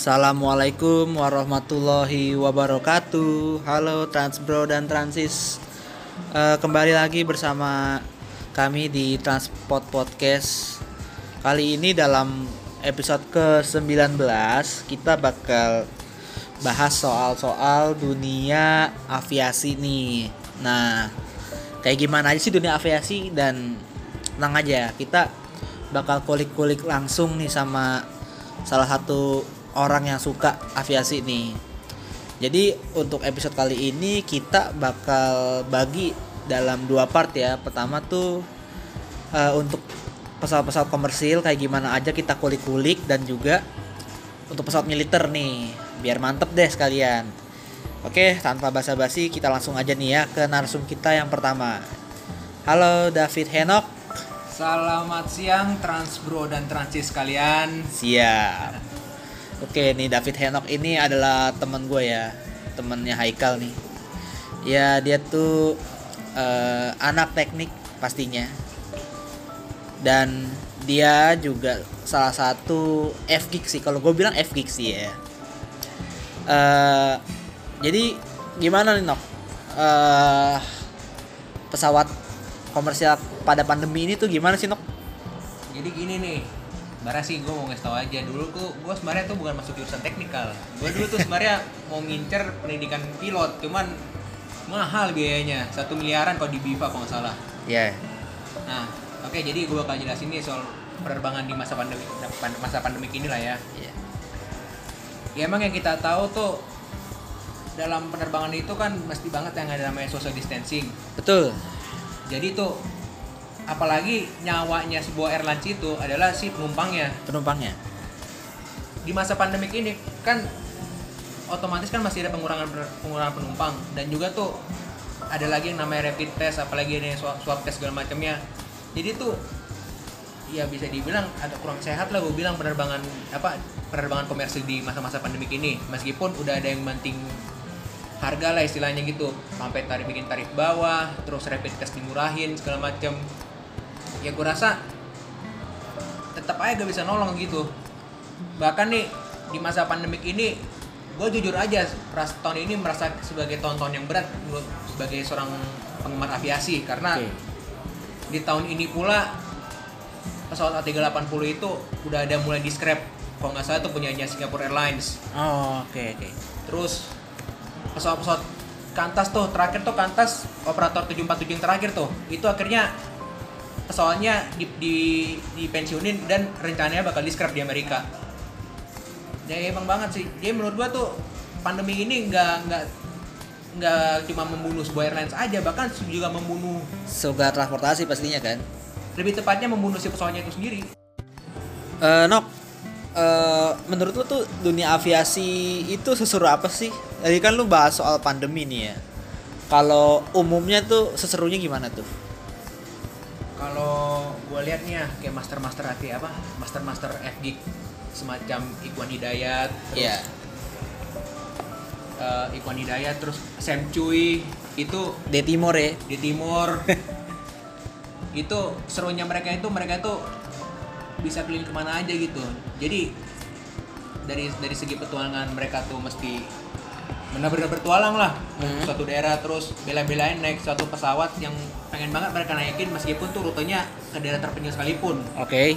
Assalamualaikum warahmatullahi wabarakatuh. Halo Transbro dan Transis, kembali lagi bersama kami di Transport Podcast. Kali ini dalam episode ke-19 kita bakal bahas soal dunia aviasi nih. Nah, kayak gimana aja sih dunia aviasi, dan tenang aja, kita bakal kulik-kulik langsung nih sama salah satu orang yang suka aviasi nih. Jadi untuk episode kali ini kita bakal bagi dalam dua part ya. Pertama tuh untuk pesawat-pesawat komersil kayak gimana aja kita kulik-kulik, dan juga untuk pesawat militer nih, biar mantep deh sekalian. Oke, tanpa basa-basi kita langsung aja nih ya ke narsum kita yang pertama. Halo David Henok. Selamat siang Transbro dan Transis sekalian. Siap. Oke, nih David Henok ini adalah teman gue ya, temennya Haikal nih. Ya, dia tuh anak teknik pastinya. Dan dia juga salah satu F-geek sih, kalau gue bilang F-geek sih ya. Jadi gimana nih Nok, pesawat komersial pada pandemi ini tuh gimana sih Nok? Jadi gini nih, sebenarnya sih gue mau ngasih tau aja dulu, gue sebenarnya tuh bukan masuk jurusan teknikal. Gue dulu tuh sebenarnya mau ngincer pendidikan pilot, cuman mahal biayanya, 1 miliaran kalau di BIFA kalau nggak salah. Iya. Yeah. Nah, oke, jadi gue bakal jelasin nih soal penerbangan di masa pandemi inilah ya. Iya. Yeah. Ya emang yang kita tahu tuh dalam penerbangan itu kan mesti banget yang ada namanya social distancing. Betul. Jadi tuh apalagi nyawanya sebuah airlines itu adalah si penumpangnya. Di masa pandemik ini kan otomatis kan masih ada pengurangan penumpang, dan juga tuh ada lagi yang namanya rapid test, apalagi ada yang swab test segala macamnya. Jadi tuh ya bisa dibilang agak kurang sehat lah gue bilang penerbangan komersil di masa-masa pandemik ini, meskipun udah ada yang banting harga lah istilahnya gitu, sampai bikin tarif bawah, terus rapid test dimurahin segala macem. Ya gue rasa tetap aja gak bisa nolong gitu. Bahkan nih di masa pandemik ini gue jujur aja tahun ini merasa sebagai tahun yang berat sebagai seorang penggemar aviasi, karena di tahun ini pula pesawat A380 itu udah ada mulai di scrap, kalau nggak salah itu punyanya Singapore Airlines. Oke. Terus pesawat-pesawat Qantas tuh terakhir tuh, Qantas operator 747 yang terakhir tuh, itu akhirnya pesawatnya dipensiunin dan rencananya bakal di scrap di Amerika. Ya emang banget sih. Jadi menurut gua tuh pandemi ini nggak cuma membunuh sebuah airlines aja, bahkan juga membunuh sebuah transportasi pastinya kan. Lebih tepatnya membunuh si pesawatnya itu sendiri. Nok, menurut lu tuh dunia aviasi itu seseru apa sih? Tadi kan lu bahas soal pandemi nih ya. Kalau umumnya tuh seserunya gimana tuh? Kalau gue lihat nih ya, kayak master-master F-geek semacam Ikhwan Hidayat, terus Sam Chui itu di Timor. Itu serunya mereka itu bisa keliling kemana aja gitu. Jadi dari segi petualangan mereka tuh mesti benar-benar bertualang lah. Suatu daerah terus bela-belain naik suatu pesawat yang pengen banget mereka naikin, meskipun tuh rutenya ke daerah terpencil sekalipun. Oke.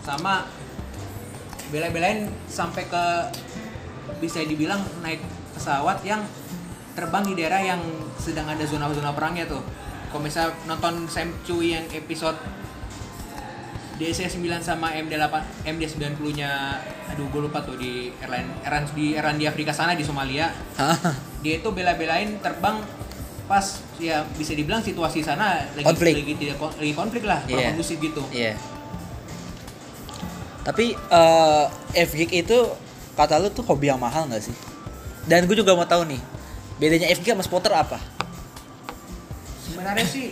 Sama bela-belain sampai ke bisa dibilang naik pesawat yang terbang di daerah yang sedang ada zona-zona perangnya tuh. Kalau misal nonton Sam Chui yang episode DC-9 sama MD-90-nya, aduh gue lupa tuh, di airline di Afrika sana, di Somalia. Dia itu bela-belain terbang pas ya bisa dibilang situasi sana lagi konflik lah, kurang kondusif gitu. Iya. Yeah. Tapi F-geek itu kata lu tuh hobi yang mahal nggak sih? Dan gue juga mau tahu nih bedanya F-geek sama spotter apa? Sebenarnya sih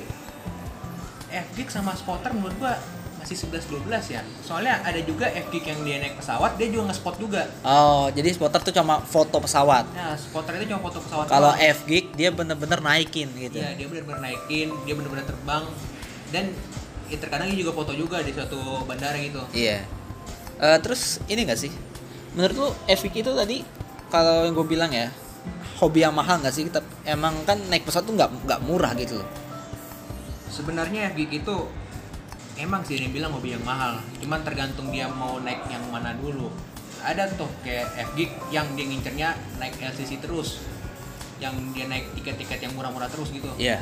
F-geek sama spotter menurut gue masih 11-12 ya. Soalnya ada juga F-geek yang dia naik pesawat, dia juga nge-spot juga. Oh, jadi spotter tuh cuma foto pesawat. Nah, spotter itu cuma foto pesawat. Kalau F-geek dia bener-bener naikin gitu. Iya, dia bener-bener naikin, dia bener-bener terbang. Dan ya, terkadang dia juga foto juga di suatu bandara gitu. Iya. Terus ini enggak sih? Menurut lu Efik itu tadi kalau yang gue bilang ya, hobi yang mahal nggak sih? Kita emang kan naik pesawat tuh nggak murah gitu loh. Sebenarnya Efik itu emang sih dia bilang hobi yang mahal, cuman tergantung dia mau naik yang mana dulu. Ada tuh kayak F-Geek yang dia ngincernya naik LCC terus, yang dia naik tiket-tiket yang murah-murah terus gitu. Iya.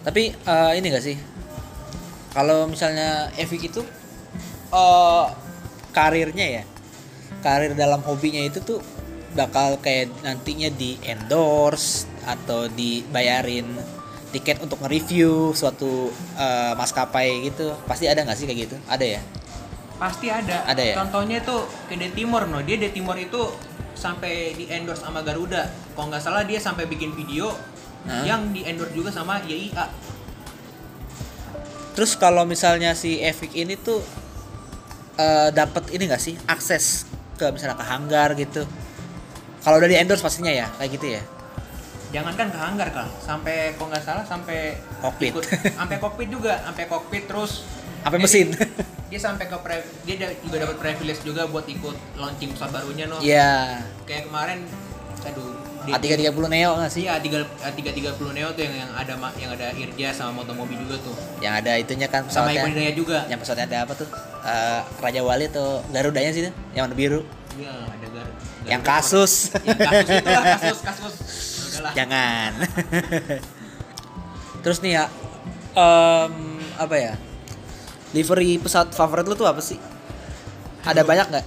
Tapi ini nggak sih? Kalau misalnya F-Geek itu karirnya ya, karir dalam hobinya itu tuh bakal kayak nantinya di endorse atau dibayarin tiket untuk nge-review suatu maskapai gitu. Pasti ada nggak sih kayak gitu? Ada ya? Pasti ada. Ada ya? Contohnya itu ke De Timur, no. Dia De Timur itu sampai di-endorse sama Garuda. Kalau nggak salah dia sampai bikin video yang di-endorse juga sama YIA. Terus kalau misalnya si Efik ini tuh dapat ini nggak sih akses ke misalnya ke hanggar gitu? Kalau udah di-endorse pastinya ya, kayak gitu ya? Jangankan ke hanggar kah, sampai kalau nggak salah sampai kokpit, sampai kokpit juga, sampai kokpit terus sampai mesin. Dia sampai ke dia juga dapat privilege juga buat ikut launching pesawat barunya, no. Iya. Yeah. Kayak kemarin, aduh. A330neo nggak sih? Iya, A330neo tuh yang ada Irja sama Motomobi juga tuh. Yang ada itunya kan pesawatnya. Sama Ikhwan Hidayat juga. Yang pesawatnya ada apa tuh? Raja Wali tuh, Garudanya sih tuh, yang warna biru. Iya, ada Garuda. Yang kasus. Yang kasus itu lah, kasus. Udahlah. Jangan. Terus nih ya, apa ya? Livery pesawat favorit lu tuh apa sih? Ada banyak nggak?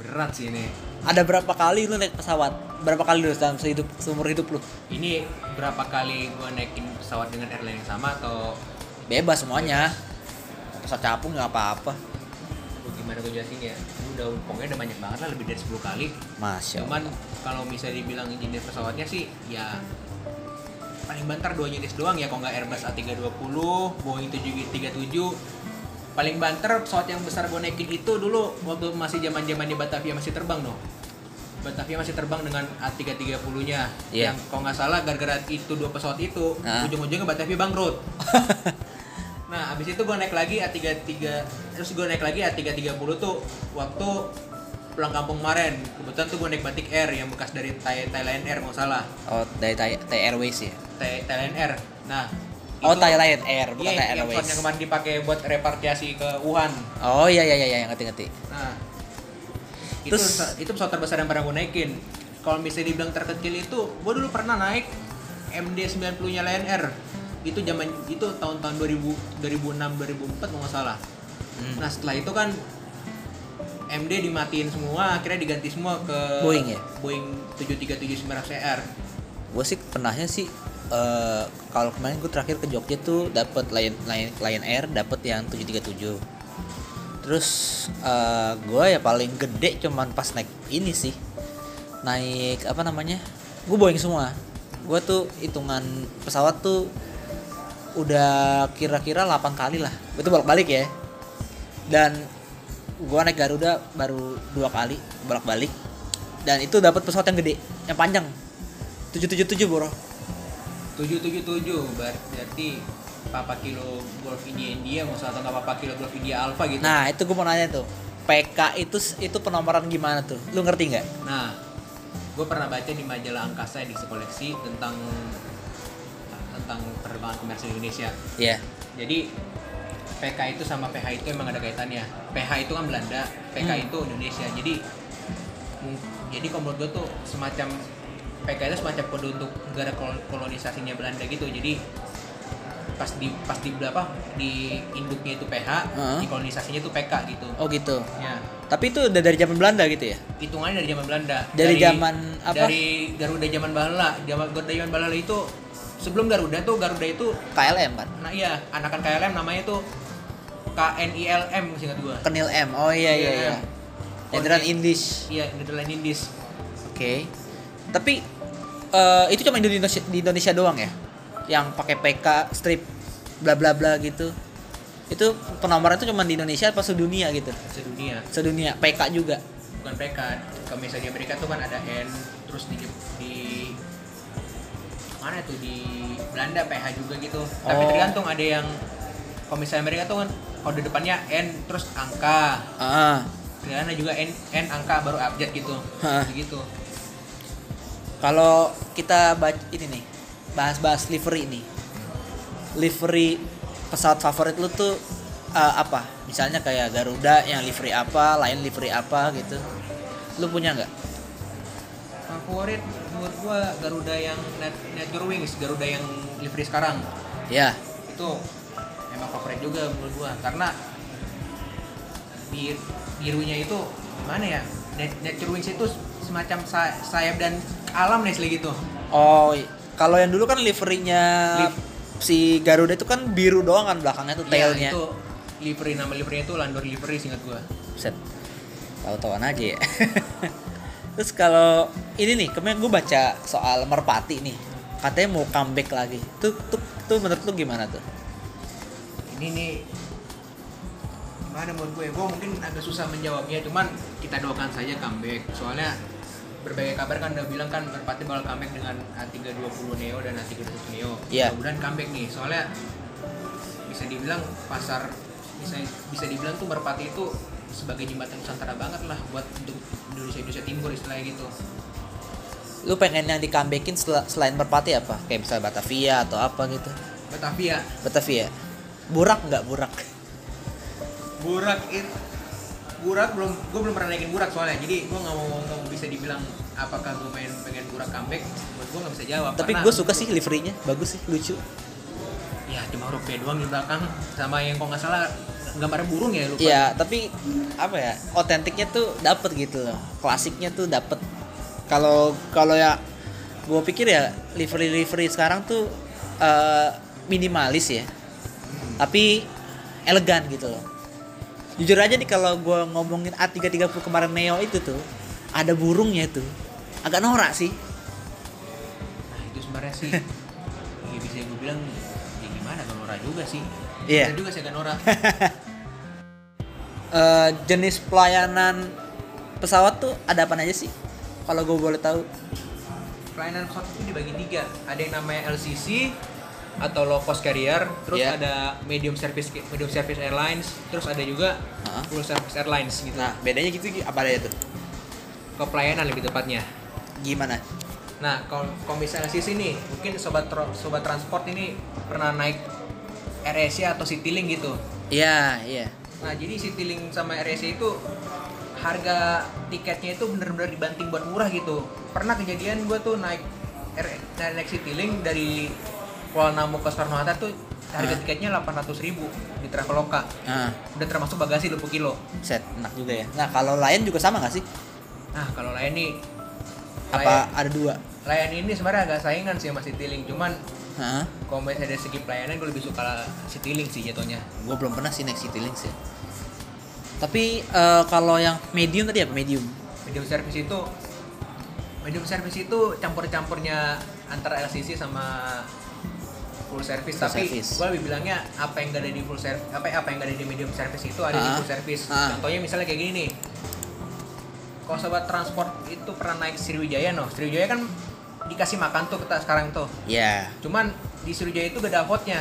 Berat sih ini. Ada berapa kali lu naik pesawat? Berapa kali lu dalam seumur hidup lu? Ini berapa kali gua naikin pesawat dengan airline yang sama atau bebas semuanya? Pesawat capung nggak apa-apa. Gimana gue jelasin ya? Udah pokoknya udah banyak banget lah, lebih dari 10 kali. Masya Allah. Cuman kalau misalnya dibilang jenis pesawatnya sih, ya paling banter 2 jenis doang ya, kalau nggak Airbus A320, Boeing 727. Paling banter pesawat yang besar gue naikin itu dulu waktu masih zaman-zaman di Batavia masih terbang, no. Batavia masih terbang dengan A330-nya. Yeah. Yang kalau nggak salah gara-gara itu 2 pesawat itu, ujung-ujungnya Batavia bangkrut. Nah, abis itu gue naik lagi A330 tuh waktu pulang kampung kemarin. Kebetulan tuh gue naik Batik Air yang bekas dari Thai Lion Air, nggak salah. Oh, dari Thai Airways ya? Thai Lion Air. Nah, oh, Thai Lion Air, bukan Thai Airways. Iya, yang kemarin dipakai buat repatriasi ke Wuhan. Oh, iya, ngerti. Nah, itu pesawat terbesar yang pernah gue naikin. Kalau misalnya dibilang terkecil itu, gue dulu pernah naik MD-90-nya Lion Air. Itu zaman itu tahun-tahun 2006-2004 kalau nggak salah. Nah, setelah itu kan MD dimatiin semua, akhirnya diganti semua ke Boeing ya? Boeing 737-900CR. Gue sih pernahnya sih kalau kemarin gue terakhir ke Jogja tuh dapat Lion Air, dapat yang 737. Terus gue ya paling gede cuman pas naik ini sih. Naik apa namanya? Gue Boeing semua. Gue tuh hitungan pesawat tuh udah kira-kira 8 kali lah. Itu bolak-balik ya. Dan gua naik Garuda baru 2 kali bolak-balik, dan itu dapat pesawat yang gede, yang panjang, 777 bro. 777 berarti Papa Kilo Golf India maksudnya, atau Papa Kilo Golf India Alpha gitu. Nah itu gua mau nanya tuh, PK itu penomoran gimana tuh? Lu ngerti nggak? Nah, gua pernah baca di majalah Angkasa di koleksi tentang penerbangan komersial Indonesia. Iya. Yeah. Jadi PK itu sama PH itu emang ada kaitannya. PH itu kan Belanda, PK itu Indonesia. Jadi kalau menurut gue tuh semacam PK itu semacam kode untuk negara kolonisasinya Belanda gitu. Jadi pas di induknya itu PH, di kolonisasinya itu PK gitu. Oh gitu. Ya. Tapi itu udah dari zaman Belanda gitu ya? Hitungannya dari zaman Belanda. Dari zaman apa? Dari Garuda zaman Bahala. Garuda zaman Bahala itu sebelum Garuda itu KLM kan? Nah iya, anakan KLM namanya tuh KNILM singkat gua. KNILM. Oh iya. Netherlands Indies. Iya, Netherlands Indies. Oke. Okay. Tapi itu cuma di Indonesia doang ya? Yang pakai PK strip bla bla bla gitu. Itu penomoran itu cuma di Indonesia apa sedunia gitu? Sedunia. PK juga. Bukan PK. Kalau misalnya di Amerika tuh kan ada N, terus di mana tuh di Belanda PH juga gitu. Tapi tergantung, ada yang kalau misalnya Amerika tuh kan kode depannya N terus angka. Karena juga N angka baru abjad gitu. Begitu. Kalau kita baca ini nih, bahas-bahas livery nih. Livery pesawat favorit lu tuh apa? Misalnya kayak Garuda yang livery apa, Lion livery apa gitu. Lu punya enggak? Favorit menurut gua Garuda yang Nature Wings, Garuda yang livery sekarang. Ya. Itu emang favorit juga menurut gua karena birunya itu gimana ya? Nature Wings itu semacam sayap dan alam Nestle gitu. Oh, kalau yang dulu kan liverynya si Garuda itu kan biru doang kan belakangnya tuh tailnya. Iya, itu livery, nama liverynya itu Landor livery seingat gua. Set. Tahu-tahuan aja ya. Terus kalau ini nih, kemarin gue baca soal Merpati nih, katanya mau comeback lagi. Tuh menurut lu gimana tuh? Ini nih, gimana menurut gue? Gue mungkin agak susah menjawabnya, cuman kita doakan saja comeback. Soalnya berbagai kabar kan udah bilang kan Merpati bakal comeback dengan A320neo dan A320neo. Yeah. Mudah-mudahan comeback nih, soalnya bisa dibilang pasar, bisa dibilang tuh Merpati itu sebagai jembatan Nusantara banget lah buat untuk Indonesia Timur istilahnya gitu. Lu pengen yang di-comebackin selain Merpati apa? Kayak misal Batavia atau apa gitu? Batavia. Burak nggak Burak? Burak belum, gue belum pernah naikin Burak soalnya. Jadi gue nggak mau bisa dibilang apakah gue pengen Burak comeback. Buat gue nggak bisa jawab. Tapi gue suka sih liverynya, bagus sih, lucu. Ya cuma hurufnya doang di belakang sama yang kalau nggak salah gambarnya burung ya lupa. Iya, tapi apa ya? Otentiknya tuh dapet gitu loh. Klasiknya tuh dapet. Kalau ya gue pikir ya livery sekarang tuh minimalis ya. Tapi elegan gitu loh. Jujur aja nih kalau gue ngomongin A330 kemarin Neo itu tuh ada burungnya tuh. Agak norak sih. Nah, itu sebenarnya sih. Ya bisa gue bilang ya gimana kalau norak juga sih. Iya. Juga sih agak norak. Jenis pelayanan pesawat tuh ada apa aja sih? Kalau gue boleh tahu. Pelayanan pesawat itu dibagi 3. Ada yang namanya LCC atau low cost carrier, terus ada medium service airlines, terus ada juga full service airlines gitu. Nah, bedanya gitu apa aja tuh? Ke pelayanan lebih tepatnya. Gimana? Nah, kalau misalnya LCC nih, mungkin sobat transport ini pernah naik AirAsia atau Citilink gitu. Iya. Nah, jadi Citilink sama AirAsia itu harga tiketnya itu benar-benar dibanting buat murah gitu. Pernah kejadian gue tuh naik Citilink dari Kuala Namu ke Soekarno Hatta tuh harga tiketnya 800.000 di Traveloka. Udah termasuk bagasi 20 kilo. Set, enak juga ya. Nah, kalau Lion juga sama nggak sih? Nah, kalau Lion nih apa ada 2? Lion ini sebenarnya agak saingan sih sama Citilink, cuman kalau misalnya dari segi pelayanan gue lebih suka Citilink sih jatuhnya. Gue belum pernah sih naik Citilink sih. Tapi kalau yang medium tadi apa? Medium service itu campur-campurnya antara LCC sama full service. Gue lebih bilangnya apa yang gak ada di full service, apa yang gak ada di medium service itu ada di full service. Contohnya misalnya kayak gini nih. Kalau sobat transport itu pernah naik Sriwijaya Sriwijaya kan dikasih makan tuh kita sekarang tuh. Iya. Yeah. Cuman di Sriwijaya itu gak ada hotnya.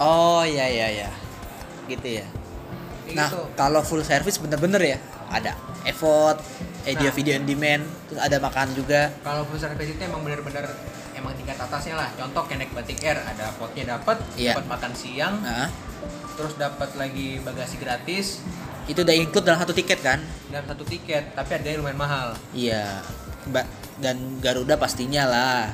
Oh iya. Gitu ya. Nah, gitu. Kalau full service bener-bener ya ada effort, video on demand, terus ada makan juga. Kalau full service itu emang bener-bener emang tingkat atasnya lah. Contoh kayak naik Batik Air ada hotnya dapat makan siang. Terus dapat lagi bagasi gratis. Itu udah include dalam satu tiket kan? Dalam satu tiket, tapi harganya lumayan mahal. Iya. Dan Garuda pastinya lah.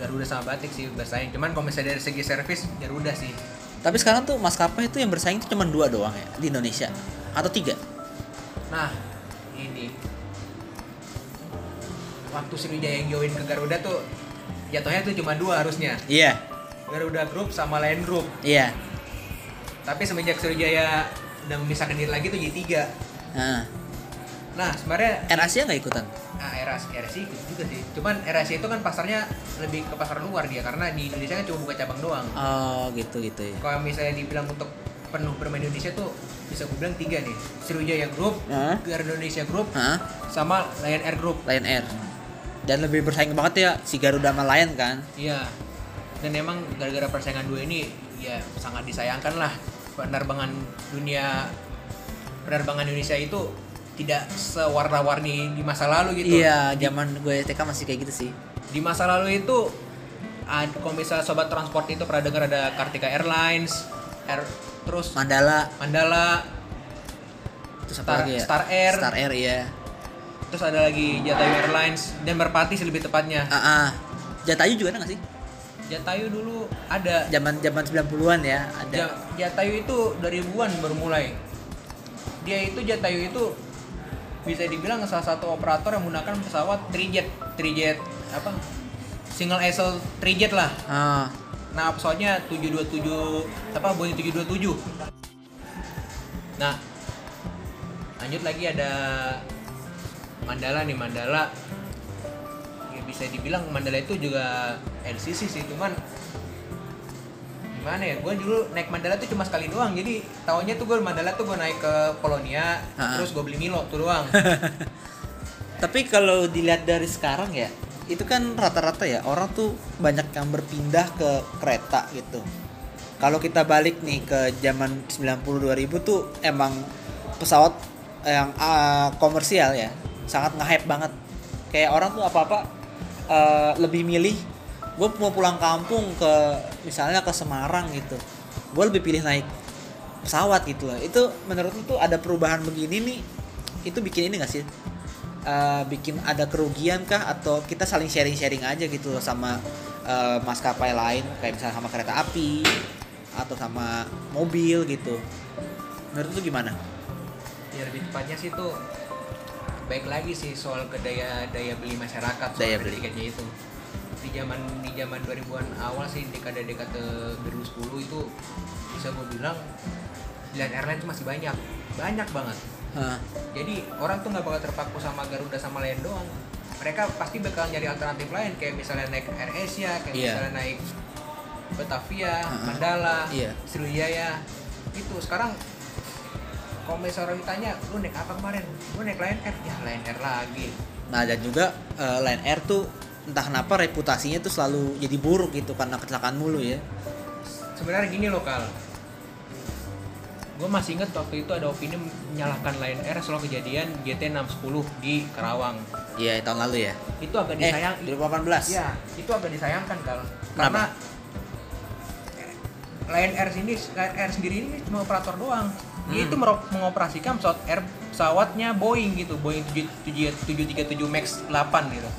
Garuda sama Batik sih bersaing. Cuman kalau misalnya dari segi servis Garuda sih. Tapi sekarang tuh maskapai itu yang bersaing itu cuma 2 doang ya di Indonesia atau 3. Nah, ini waktu Sriwijaya yang join ke Garuda tuh jatuhnya tuh cuma 2 harusnya. Iya. Yeah. Garuda Group sama Lion Group. Iya. Yeah. Tapi semenjak Sriwijaya udah memisahkan diri lagi tuh jadi 3. Nah, sebenarnya AirAsia nggak ikutan? AirAsia ikut juga sih. Cuman AirAsia itu kan pasarnya lebih ke pasar luar dia, karena di Indonesia kan cuma buka cabang doang. Oh, gitu ya. Kalau misalnya dibilang untuk penuh bermain Indonesia tuh bisa gue bilang 3 nih. Sriwijaya Group, Garuda Indonesia Group, sama Lion Air Group. Lion Air. Dan lebih bersaing banget ya si Garuda sama Lion kan? Iya. Dan emang gara-gara persaingan 2 ini ya sangat disayangkan lah penerbangan Indonesia itu tidak sewarna-warni di masa lalu gitu. Iya, zaman gue TK masih kayak gitu sih. Di masa lalu itu kalau misalnya sobat transport itu pernah dengar ada Kartika Airlines, terus Mandala, terus Star, ya? Star Air ya. Terus ada lagi Jatayu Airlines dan Merpati sih lebih tepatnya. Jatayu juga ada nggak sih? Jatayu dulu ada. Zaman 90-an ya ada. Jatayu itu 2000-an baru mulai. Jatayu itu bisa dibilang salah satu operator yang menggunakan pesawat trijet apa single aisle trijet lah. Nah pesawatnya 727 apa Boeing 727. Nah lanjut lagi ada Mandala ya, bisa dibilang Mandala itu juga LCC sih, cuman gimana ya, gue dulu naik Mandala tuh cuma sekali doang, jadi tahunnya tuh gue naik ke Polonia. Terus gue beli Milo tuh doang. Tapi kalau dilihat dari sekarang ya, itu kan rata-rata ya orang tuh banyak yang berpindah ke kereta gitu. Kalau kita balik nih ke zaman 90-2000 tuh emang pesawat yang komersial ya sangat nge-hype banget, kayak orang tuh apa-apa lebih milih. Gue mau pulang kampung ke misalnya ke Semarang gitu, gue lebih pilih naik pesawat gitu loh. Itu menurut lu tuh ada perubahan begini nih, itu bikin ini nggak sih, bikin ada kerugian kah, atau kita saling sharing aja gitu loh sama maskapai lain, kayak misalnya sama kereta api atau sama mobil gitu? Menurut lu gimana? Ya lebih tepatnya sih tuh baik lagi sih soal daya beli masyarakat, soal tiketnya itu. Di zaman 2000-an awal sih, dekade 2010 itu bisa gue bilang Lion Airlines itu masih banyak banget. Jadi orang tuh nggak bakal terpaku sama Garuda sama Lion doang, mereka pasti bakal nyari alternatif lain, kayak misalnya naik AirAsia, kayak misalnya naik Batavia, Mandala, Sriwijaya gitu. Sekarang kalau misalnya orang ditanya lu naik apa kemarin, lu naik Lion Air, ya Lion Air lagi. Nah dan juga Lion Air tuh entah kenapa reputasinya tuh selalu jadi buruk gitu karena kecelakaan mulu ya. Sebenarnya gini loh Kal, gue masih inget waktu itu ada opini menyalahkan Lion Air soal kejadian GT610 di Karawang. Iya tahun lalu ya. Itu agak disayangkan. 2018. Iya itu agak disayangkan Kal. Karena Lion Air sendiri ini cuma operator doang. Dia itu mengoperasikan pesawatnya Boeing gitu, Boeing 737 Max 8 gitu.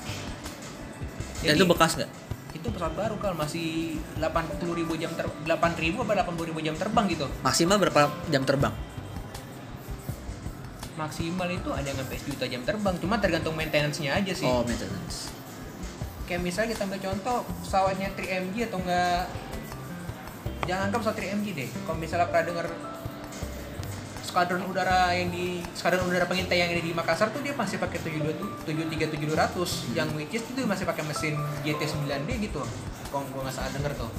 Jadi, itu bekas nggak? Itu pesawat baru Kal, masih 80.000 jam terbang gitu. Maksimal berapa jam terbang? Maksimal itu ada yang sampai sejuta jam terbang, cuma tergantung maintenance-nya aja sih. Oh maintenance. Kayak misalnya kita ambil contoh pesawatnya 3MG atau enggak, jangan anggap pesawat 3MG deh. Kalau misalnya pernah dengar skadron udara pengintai yang ada di Makassar tuh, dia masih pakai 737-200 yang which is itu masih pakai mesin GT9D gitu. Kalau gua nggak salah denger tuh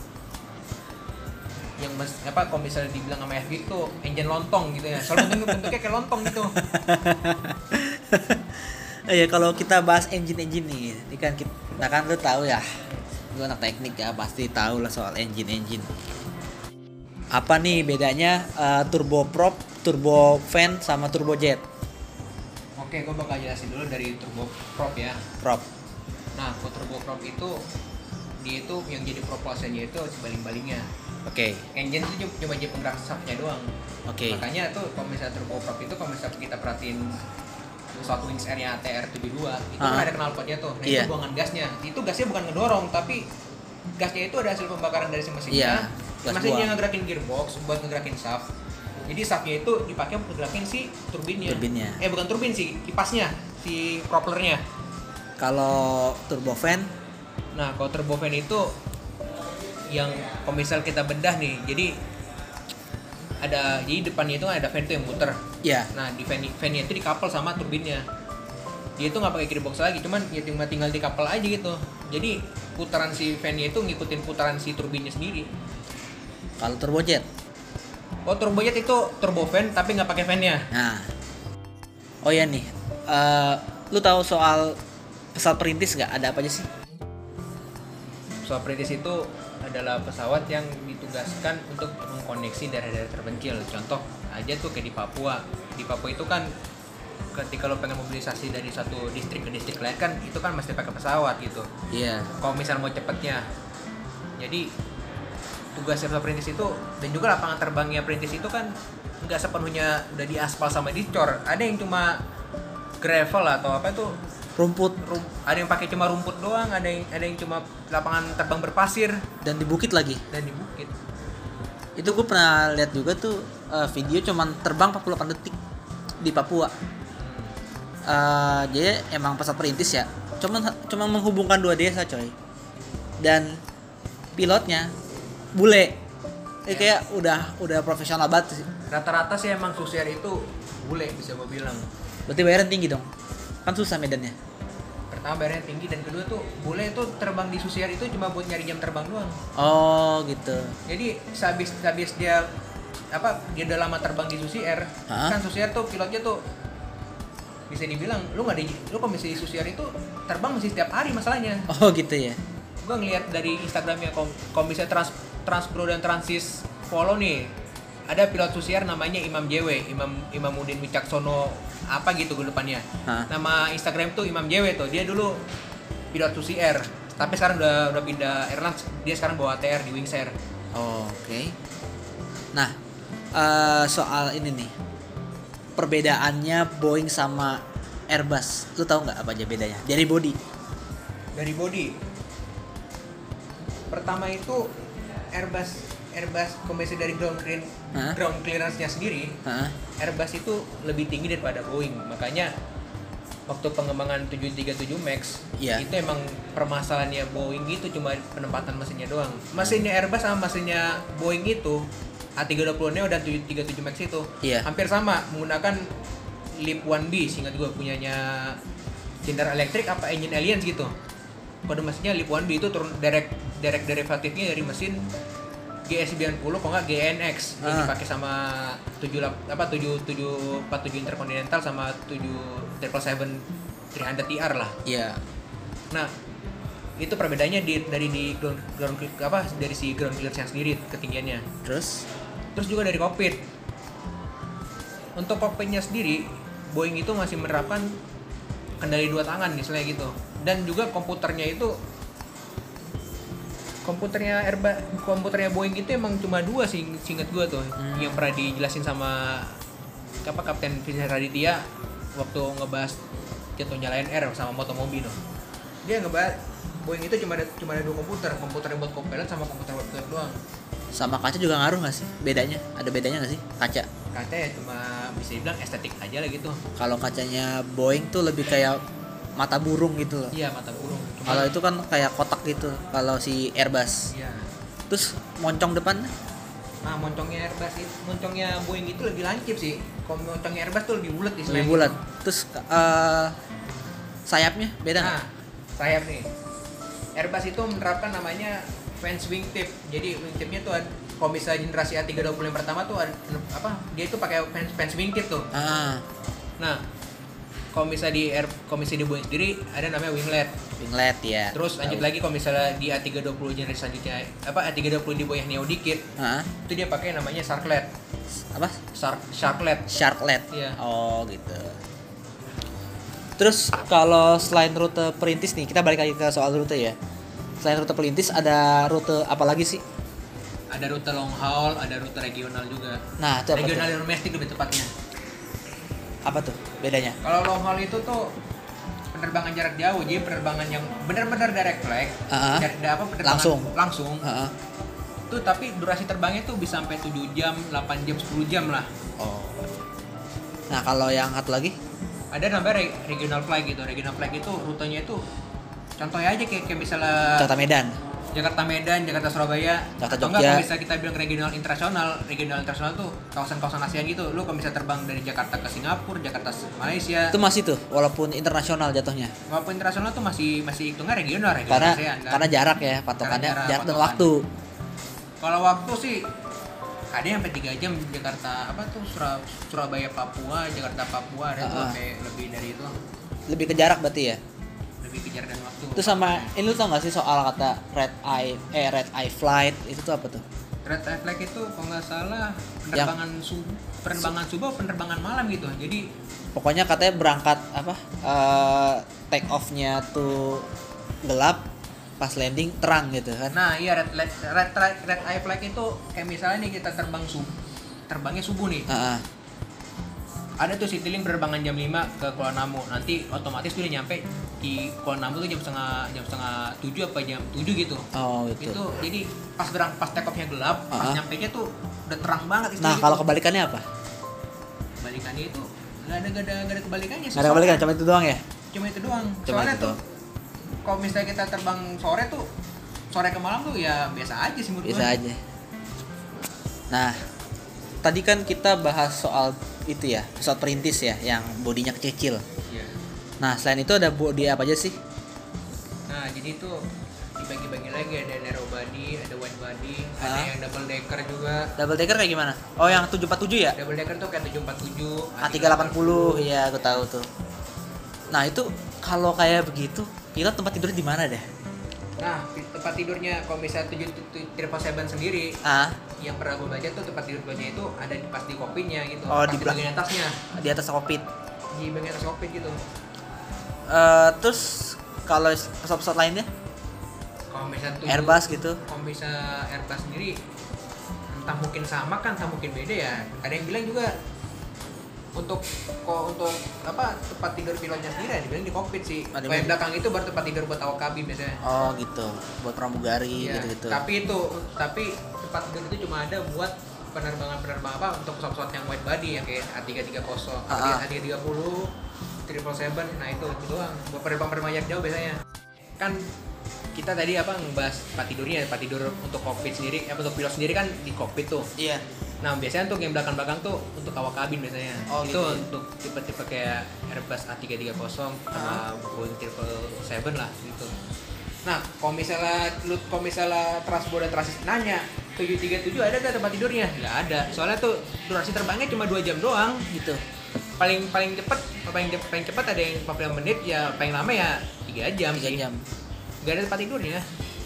yang kalau misalnya dibilang sama FG itu engine lontong gitu ya, soalnya bentuknya kayak lontong gitu. Ya kalau kita bahas engine nih, kan lu tahu ya, gua anak teknik ya, pasti tahu lah soal engine. Apa nih bedanya turboprop, turbofan sama turbojet? Oke, gue bakal jelasin dulu dari turboprop ya. Prop. Nah, kalau turboprop itu dia itu yang jadi propulsionnya itu sebaling-balingnya. Oke. Engine itu cuma jadi penggerak sapnya doang. Oke. Makanya tuh kalau misalnya turboprop itu, kalau misalnya kita perhatiin satu Wings Air nya ATR72 itu kan ada knalpotnya tuh. Nah, itu buangan gasnya. Itu gasnya bukan ngedorong, tapi gasnya itu ada hasil pembakaran dari si mesinnya. Masih dia ngegerakin gearbox buat ngegerakin shaft. Jadi shaftnya itu dipakai untuk ngegerakin si turbinnya. Bukan turbin sih, kipasnya, si propellernya. Kalau turbofan? Nah, kalau turbofan itu yang komisal kita bedah nih. Jadi depannya itu ada fan tuh yang muter. Iya. Nah, di fan-nya itu dikapel sama turbinnya. Dia itu nggak pakai gearbox lagi, cuman ya tinggal dikapel aja gitu. Jadi putaran si fan-nya itu ngikutin putaran si turbinnya sendiri. Kalau turbojet? Oh turbojet itu turbofan tapi nggak pakai fan-nya. Nah, oh ya nih, lu tahu soal pesawat perintis nggak? Ada apa aja sih? Pesawat perintis itu adalah pesawat yang ditugaskan untuk mengkoneksi daerah-daerah terpencil. Contoh aja tuh kayak di Papua. Di Papua itu kan ketika lo pengen mobilisasi dari satu distrik ke distrik lain kan itu kan mesti pakai pesawat gitu. Iya. Yeah. Kalau misal mau cepetnya, jadi tugas setiap perintis itu dan juga lapangan terbangnya perintis itu kan nggak sepenuhnya udah diaspal sama dicor. Ada yang cuma gravel atau apa itu rumput. Ada yang pakai cuma rumput doang, ada yang cuma lapangan terbang berpasir dan di bukit lagi. Dan di bukit. Itu gue pernah lihat juga tuh video cuman terbang 48 detik di Papua. Jadi emang pesawat perintis ya, cuman menghubungkan dua desa coy, dan pilotnya bule, yes. Kayak udah profesional banget sih. Rata-rata sih emang Susi Air itu bule bisa gue bilang. Berarti bayaran tinggi dong, kan susah medannya. Pertama bayarannya tinggi dan kedua tuh bule itu terbang di Susi Air itu cuma buat nyari jam terbang doang. Oh gitu. Jadi habis dia udah lama terbang di Susi Air, kan Susi Air tuh pilotnya tuh bisa dibilang lu komisi Susi Air itu terbang mesti setiap hari masalahnya. Oh gitu ya. Gua ngeliat dari Instagramnya komisi Transpro dan Transis follow nih. Ada pilot Susi Air namanya Imam JW, Imam Muhdin Wicaksono apa gitu gue depannya. Nama Instagram tuh Imam JW tuh. Dia dulu pilot Susi Air, tapi sekarang udah pindah airlines. Dia sekarang bawa ATR di Wings Air. Oh, oke. Okay. Nah, soal ini nih. Perbedaannya Boeing sama Airbus, lu tahu nggak apa aja bedanya? Dari body. Pertama itu Airbus kombinasi dari ground clearance-nya sendiri. Airbus itu lebih tinggi daripada Boeing, makanya waktu pengembangan 737 Max itu emang permasalahannya Boeing itu cuma penempatan mesinnya doang. Mesinnya Airbus sama mesinnya Boeing itu A320neo dan 737 Max itu hampir sama, menggunakan LEAP-1B seingat gue punyanya General Electric apa Engine Alliance gitu. Kode mesinnya LEAP-1B itu turun direct derivatifnya dari mesin GS90 kalau nggak GNX yang dipakai sama 7747 Intercontinental sama 777-300TR lah. Iya. Nah, itu perbedaannya dari si ground clearance sendiri ketinggiannya. Terus juga dari kokpit. Untuk kokpitnya sendiri Boeing itu masih menerapkan kendali dua tangan misalnya gitu. Dan juga komputernya Boeing itu emang cuma dua sih seingat gua tuh. Yang pernah dijelasin sama Kapten Vincent Raditya waktu ngebahas jatuhnya Lion Air sama Motomobi tuh. Dia ngebahas Boeing itu cuma ada dua komputer buat co-pilot sama komputer buat pilot doang. Sama kaca juga ngaruh nggak sih? Ada bedanya nggak sih kaca? Kaca ya cuma bisa dibilang estetik aja lah gitu. Kalau kacanya Boeing tuh lebih kayak mata burung gitu loh. Iya mata burung. Kalau itu kan kayak kotak gitu. Kalau si Airbus. Iya. Terus moncong depan? Nah moncongnya Boeing itu lebih lancip sih. Kalau moncongnya Airbus tuh lebih bulat sih. Lebih bulat. Terus sayapnya beda nggak? Nah, sayap nih. Airbus itu menerapkan namanya fans wingtip. Jadi wingtipnya tuh kalau misalnya generasi A320 yang pertama tuh dia itu pakai fans wingtip tuh. Nah, kalau misalnya di Boeing sendiri ada namanya winglet. Winglet ya. Terus lanjut lagi kalau misalnya di A320 generasi selanjutnya A320 di Boeing neo dikit. Itu dia pakai namanya sharklet. Apa? Sharklet. Sharklet. Iya. Oh, gitu. Terus kalau selain rute perintis nih, kita balik lagi ke soal rute ya. Selain rute perintis ada rute apa lagi sih? Ada rute long haul, ada rute regional juga. Nah, itu apa regional dan domestik lebih tepatnya. Apa tuh bedanya? Kalau long haul itu tuh penerbangan jarak jauh, jadi penerbangan yang benar-benar direct flight, langsung. Tuh tapi durasi terbangnya tuh bisa sampai 7 jam, 8 jam, 10 jam lah. Oh. Nah, kalau yang satu lagi ada namanya regional flight gitu. Regional flight itu rutenya itu contohnya aja kayak misalnya Jakarta Medan, Jakarta Surabaya, Jakarta Jogja. Enggak bisa kita bilang regional internasional tuh kawasan-kawasan ASEAN gitu. Lu kalau bisa terbang dari Jakarta ke Singapura, Jakarta Malaysia. Itu masih tuh walaupun internasional jatuhnya. Walaupun internasional tuh masih hitungnya regional karena, ASEAN. Kan? Karena jarak ya patokannya, jarak dan waktu. Kalau waktu sih ada yang sampai 3 jam Jakarta Surabaya Papua, ada tuh lebih dari itu. Lebih ke jarak berarti ya? Lebih ke jarak dan waktu. Itu sama ini lu tau enggak sih soal kata red eye flight itu tuh apa tuh? Red eye flight itu kalau enggak salah penerbangan subuh, penerbangan malam gitu. Jadi Pokoknya katanya berangkat take off-nya tuh gelap, pas landing terang gitu kan. Nah, iya red eye flag itu kayak misalnya nih kita terbangnya subuh nih. Uh-huh. Ada tuh Citilink berterbangan jam 5 ke Kuala Namu. Nanti otomatis udah nyampe di Kuala Namu tuh jam setengah 7 apa jam 7 gitu. Oh, gitu. Itu jadi pas take off-nya gelap, pas nyampenya tuh udah terang banget. Nah, kalau kebalikannya apa? Kebalikannya itu enggak ada kebalikannya. Enggak ada kebalikan, cuma itu doang ya? Cuma itu doang. Soalnya tuh kalau misalnya kita terbang sore ke malam tuh ya biasa aja sih menurut gue. Biasa aja. Nah, tadi kan kita bahas soal itu ya, pesawat perintis ya, yang bodinya kecil. Yeah. Nah, selain itu ada bodi apa aja sih? Nah, jadi itu dibagi-bagi lagi, ada narrow body, ada wide body, ada yang double decker juga. Double decker kayak gimana? Oh, yang 747 ya? Double decker tuh kayak 747, A380, ya gue tahu tuh. Nah, itu kalau kayak begitu, pilot tempat tidurnya di mana deh? Nah, tempat tidurnya kalau misalnya 777 sendiri. Yang pernah gue baca tuh tempat tidurnya itu ada pas di kokpitnya gitu. Oh, pas di bagian atasnya. Di atas kokpit. Di bagian atas kokpit gitu. Terus kalau pesawat-pesawat lainnya? Kalau misalnya Airbus gitu. Kalau misalnya Airbus sendiri entah mungkin sama kan, entah mungkin beda ya. Ada yang bilang juga untuk tempat tidur pilotnya sendiri dibilang di kokpit sih. Kayak belakang itu baru tempat tidur buat awak kabin biasanya. Oh gitu, buat pramugari ya, gitu-gitu. Tapi tempat tidur itu cuma ada buat penerbangan untuk pesawat-pesawat yang wide body ya kayak A330, A330, 777. Nah itu doang buat penerbangan jarak jauh biasanya. Kan kita tadi ngebahas tempat tidurnya, tempat tidur untuk kokpit sendiri, untuk pilot sendiri kan di kokpit tuh. Iya. Nah, biasanya untuk yang belakang-belakang tuh untuk awak kabin biasanya. Oh, itu gitu. Untuk tipe-tipe kayak Airbus A330 sama Boeing 777 lah gitu. Nah, kalau misalnya transborder transit nanya 737 ada enggak tempat tidurnya? Enggak ada. Soalnya tuh durasi terbangnya cuma 2 jam doang gitu. Paling cepat ada yang 45 menit ya, paling lama ya 3 jam. Enggak ada tempat tidurnya.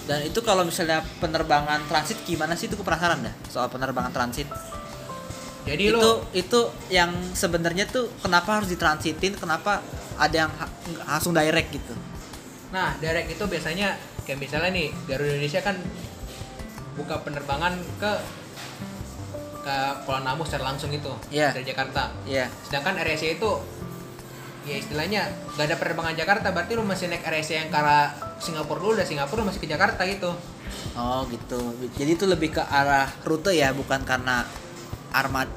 Dan itu kalau misalnya penerbangan transit gimana sih, itu gue penasaran dah soal penerbangan transit. Jadi itu yang sebenarnya tuh kenapa harus ditransitin, kenapa ada yang langsung direct gitu. Nah, direct itu biasanya kayak misalnya nih Garuda Indonesia kan buka penerbangan ke Kuala Namu secara langsung itu dari Jakarta. Iya. Yeah. Sedangkan AirAsia itu ya istilahnya nggak ada penerbangan Jakarta, berarti lu masih naik AirAsia yang ke arah Singapura dulu, dari Singapura masih ke Jakarta gitu. Oh gitu, jadi itu lebih ke arah rute ya, bukan karena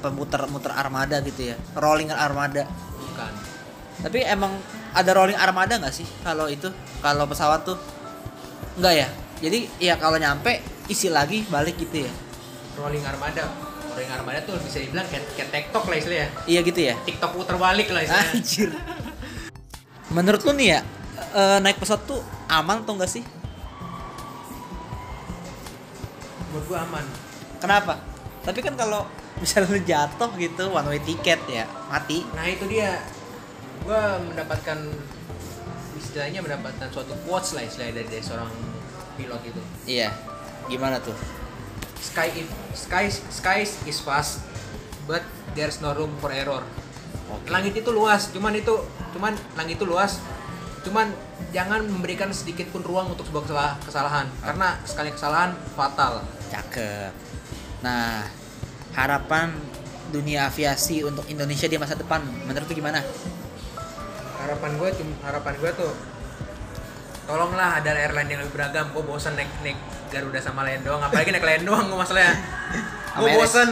pemuter armada gitu ya, rolling armada. Bukan. Tapi emang ada rolling armada nggak sih kalau pesawat tuh? Nggak ya, jadi ya kalau nyampe isi lagi balik gitu ya. Rolling armada tuh bisa dibilang kayak TikTok lah istilahnya. Iya gitu ya. TikTok puter balik lah istilahnya. Anjir. Menurut lu nih ya, naik pesawat tuh aman atau enggak sih? Menurut gua aman. Kenapa? Tapi kan kalau misalnya jatuh gitu one way ticket ya, mati. Nah, itu dia. Gua mendapatkan suatu quotes lah istilahnya dari seorang pilot itu. Iya. Gimana tuh? Sky is vast, but there's no room for error. Okay. Langit itu luas, cuman jangan memberikan sedikit pun ruang untuk sebuah kesalahan. Okay. Karena sekali kesalahan fatal. Cakep. Nah, harapan dunia aviasi untuk Indonesia di masa depan, menurut tuh gimana? Harapan gue tuh, tolonglah ada airline yang lebih beragam. Gue bosan naik Garuda sama Lion doang, apalagi naik Lion doang gue masalahnya. Gue bosan.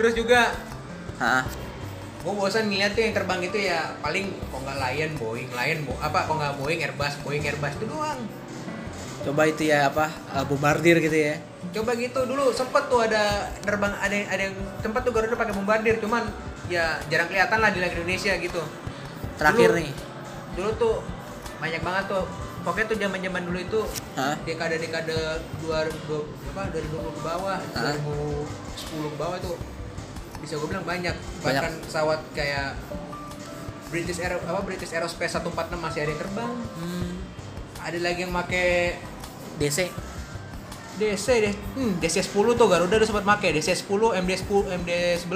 Terus juga gue bosan ngeliat tuh yang terbang itu ya paling kok nggak Boeing Airbus itu doang. Coba itu ya Bombardier gitu ya. Coba gitu dulu sempet tuh ada yang tempat tuh Garuda pakai Bombardier, cuman ya jarang kelihatan lah di Indonesia gitu. Terakhir nih. Dulu tuh banyak banget tuh, pokoknya tuh zaman-zaman dulu itu dekade 2020 ke bawah, 2010 ke bawah tuh bisa gue bilang banyak. Bahkan pesawat kayak British Aerospace 146 masih ada yang terbang. Ada lagi yang pakai DC 10 tuh Garuda udah sempat pakai DC 10, MD 11.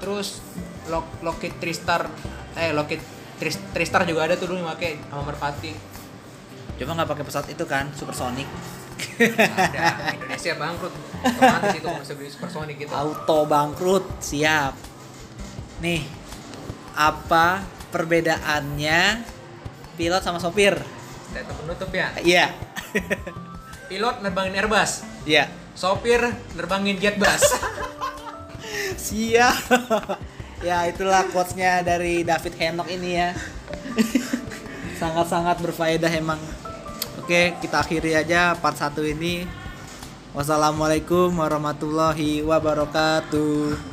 Terus Lockheed Tristar juga ada tuh dulu pakai sama Merpati. Cuma nggak pakai pesawat itu kan, supersonik. Ada, Indonesia bangkrut. Otomatis itu masih beli supersonik gitu. Auto bangkrut, siap. Nih, apa perbedaannya pilot sama sopir? Statement penutup ya? Iya. Pilot nerbangin Airbus. Iya. Sopir nerbangin Jetbus. Siap. Ya, itulah quotes-nya dari David Henok ini ya. Sangat-sangat berfaedah emang. Oke, kita akhiri aja part 1 ini. Wassalamualaikum warahmatullahi wabarakatuh.